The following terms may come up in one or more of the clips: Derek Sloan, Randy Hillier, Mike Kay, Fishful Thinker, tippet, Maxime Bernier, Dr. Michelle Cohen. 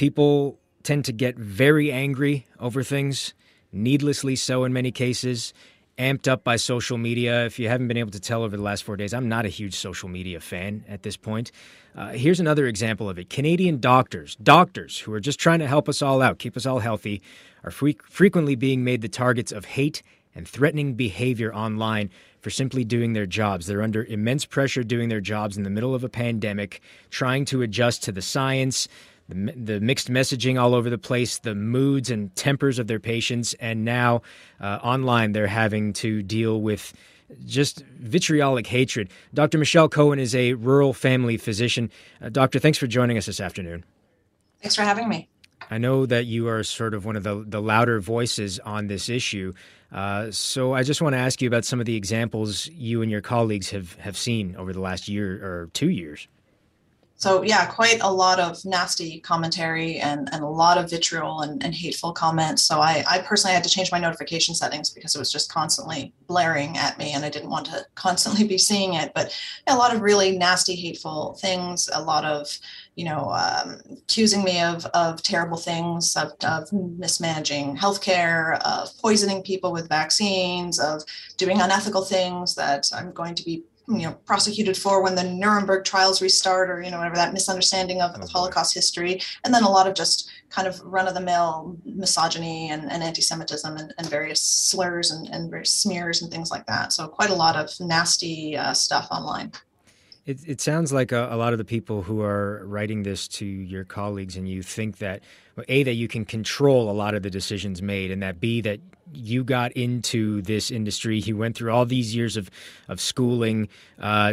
People tend to get very angry over things, needlessly so in many cases, amped up by social media. If you haven't been able to tell over the last 4 days, I'm not a huge social media fan at this point. Here's another example of it. Canadian doctors who are just trying to help us all out, keep us all healthy, are frequently being made the targets of hate and threatening behavior online for simply doing their jobs. They're under immense pressure doing their jobs in the middle of a pandemic, trying to adjust to the science, the mixed messaging all over the place, the moods and tempers of their patients, and now online they're having to deal with just vitriolic hatred. Dr. Michelle Cohen is a rural family physician. Doctor, thanks for joining us this afternoon. Thanks for having me. I know that you are sort of one of the louder voices on this issue, so I just want to ask you about some of the examples you and your colleagues have seen over the last year or 2 years. So yeah, quite a lot of nasty commentary and a lot of vitriol and hateful comments. So I personally had to change my notification settings because it was just constantly blaring at me and I didn't want to constantly be seeing it. But a lot of really nasty, hateful things, a lot of, accusing me of terrible things, of mismanaging healthcare, of poisoning people with vaccines, of doing unethical things that I'm going to be prosecuted for when the Nuremberg trials restart, or, whatever, that misunderstanding of Holocaust history. And then a lot of just kind of run-of-the-mill misogyny and anti-Semitism and various slurs and various smears and things like that. So quite a lot of nasty stuff online. It sounds like a lot of the people who are writing this to your colleagues and you think that, A, that you can control a lot of the decisions made, and that B, that you got into this industry, you went through all these years of schooling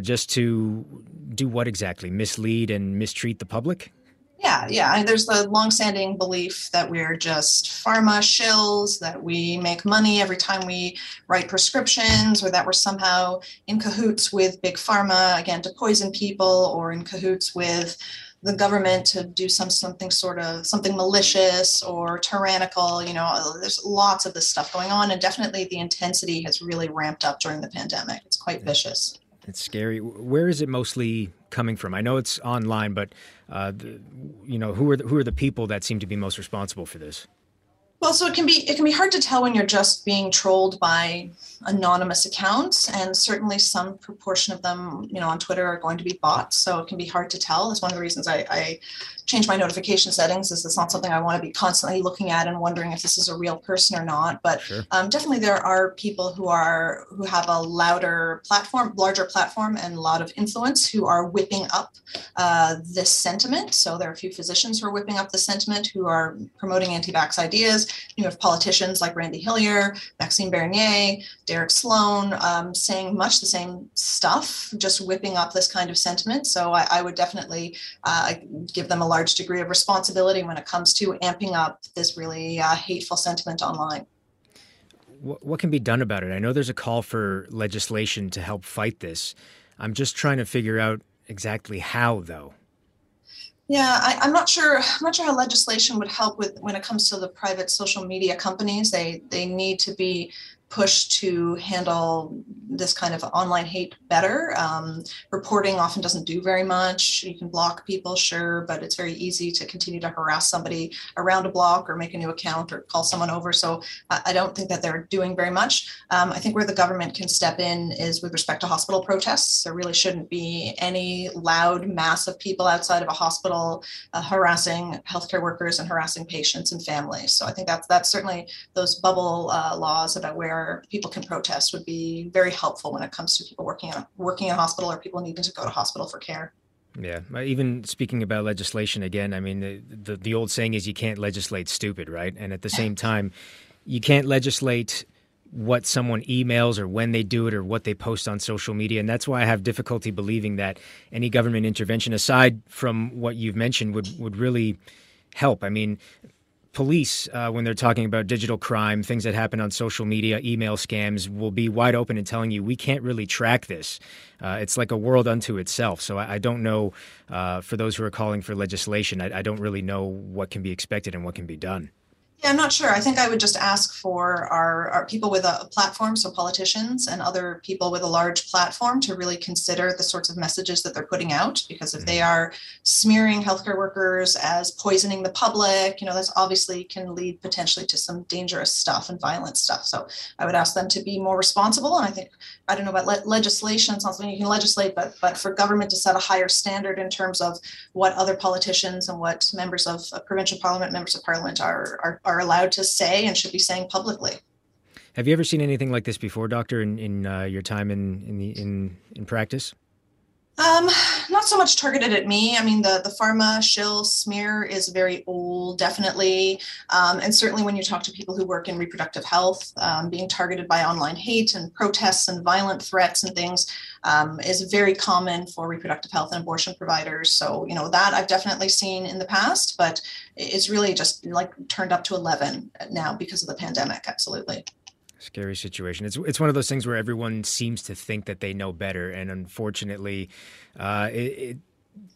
just to do what exactly? Mislead and mistreat the public? Yeah. I mean, there's the longstanding belief that we're just pharma shills, that we make money every time we write prescriptions, or that we're somehow in cahoots with big pharma, again, to poison people, or in cahoots with the government to do something malicious or tyrannical. There's lots of this stuff going on, and definitely the intensity has really ramped up during the pandemic. It's quite vicious. It's scary. Where is it mostly coming from? I know it's online, but who are the people that seem to be most responsible for this? Well, so it can be hard to tell when you're just being trolled by anonymous accounts, and certainly some proportion of them, on Twitter are going to be bots. So it can be hard to tell. It's one of the reasons I changed my notification settings. Is it's not something I want to be constantly looking at and wondering if this is a real person or not. But sure. Definitely there are people who have a larger platform, and a lot of influence who are whipping up this sentiment. So there are a few physicians who are whipping up the sentiment, who are promoting anti-vax ideas. You have politicians like Randy Hillier, Maxime Bernier, Derek Sloan, saying much the same stuff, just whipping up this kind of sentiment. So I would definitely give them a large degree of responsibility when it comes to amping up this really hateful sentiment online. What can be done about it? I know there's a call for legislation to help fight this. I'm just trying to figure out exactly how, though. Yeah, I'm not sure how legislation would help with when it comes to the private social media companies. They need to be pushed to handle this kind of online hate better. Reporting often doesn't do very much. You can block people, sure, but it's very easy to continue to harass somebody around a block or make a new account or call someone over. So I don't think that they're doing very much. I think where the government can step in is with respect to hospital protests. There really shouldn't be any loud mass of people outside of a hospital harassing healthcare workers and harassing patients and families. So I think that's certainly those bubble laws about where people can protest would be very helpful when it comes to people working in a hospital or people needing to go to hospital for care. Yeah. Even speaking about legislation again, I mean, the old saying is you can't legislate stupid, right? And at the same time, you can't legislate what someone emails or when they do it or what they post on social media. And that's why I have difficulty believing that any government intervention, aside from what you've mentioned, would really help. I mean, police, when they're talking about digital crime, things that happen on social media, email scams, will be wide open and telling you we can't really track this. It's like a world unto itself. So I don't know, for those who are calling for legislation, I don't really know what can be expected and what can be done. Yeah, I'm not sure. I think I would just ask for our people with a platform, so politicians and other people with a large platform, to really consider the sorts of messages that they're putting out, because if they are smearing healthcare workers as poisoning the public, that's obviously can lead potentially to some dangerous stuff and violent stuff. So I would ask them to be more responsible. And I think, I don't know about legislation, it's not something you can legislate, but for government to set a higher standard in terms of what other politicians and what members of provincial parliament, members of parliament are allowed to say and should be saying publicly. Have you ever seen anything like this before, Doctor, in your time in practice? Not so much targeted at me. I mean, the pharma shill smear is very old, definitely. And certainly when you talk to people who work in reproductive health, being targeted by online hate and protests and violent threats and things is very common for reproductive health and abortion providers. So, that I've definitely seen in the past, but it's really just like turned up to 11 now because of the pandemic. Absolutely. Scary situation. It's one of those things where everyone seems to think that they know better. And unfortunately, it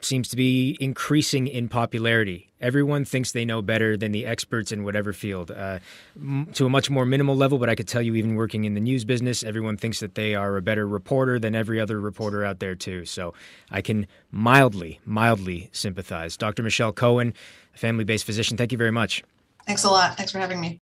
seems to be increasing in popularity. Everyone thinks they know better than the experts in whatever field, to a much more minimal level. But I could tell you, even working in the news business, everyone thinks that they are a better reporter than every other reporter out there, too. So I can mildly sympathize. Dr. Michelle Cohen, a family-based physician, thank you very much. Thanks a lot. Thanks for having me.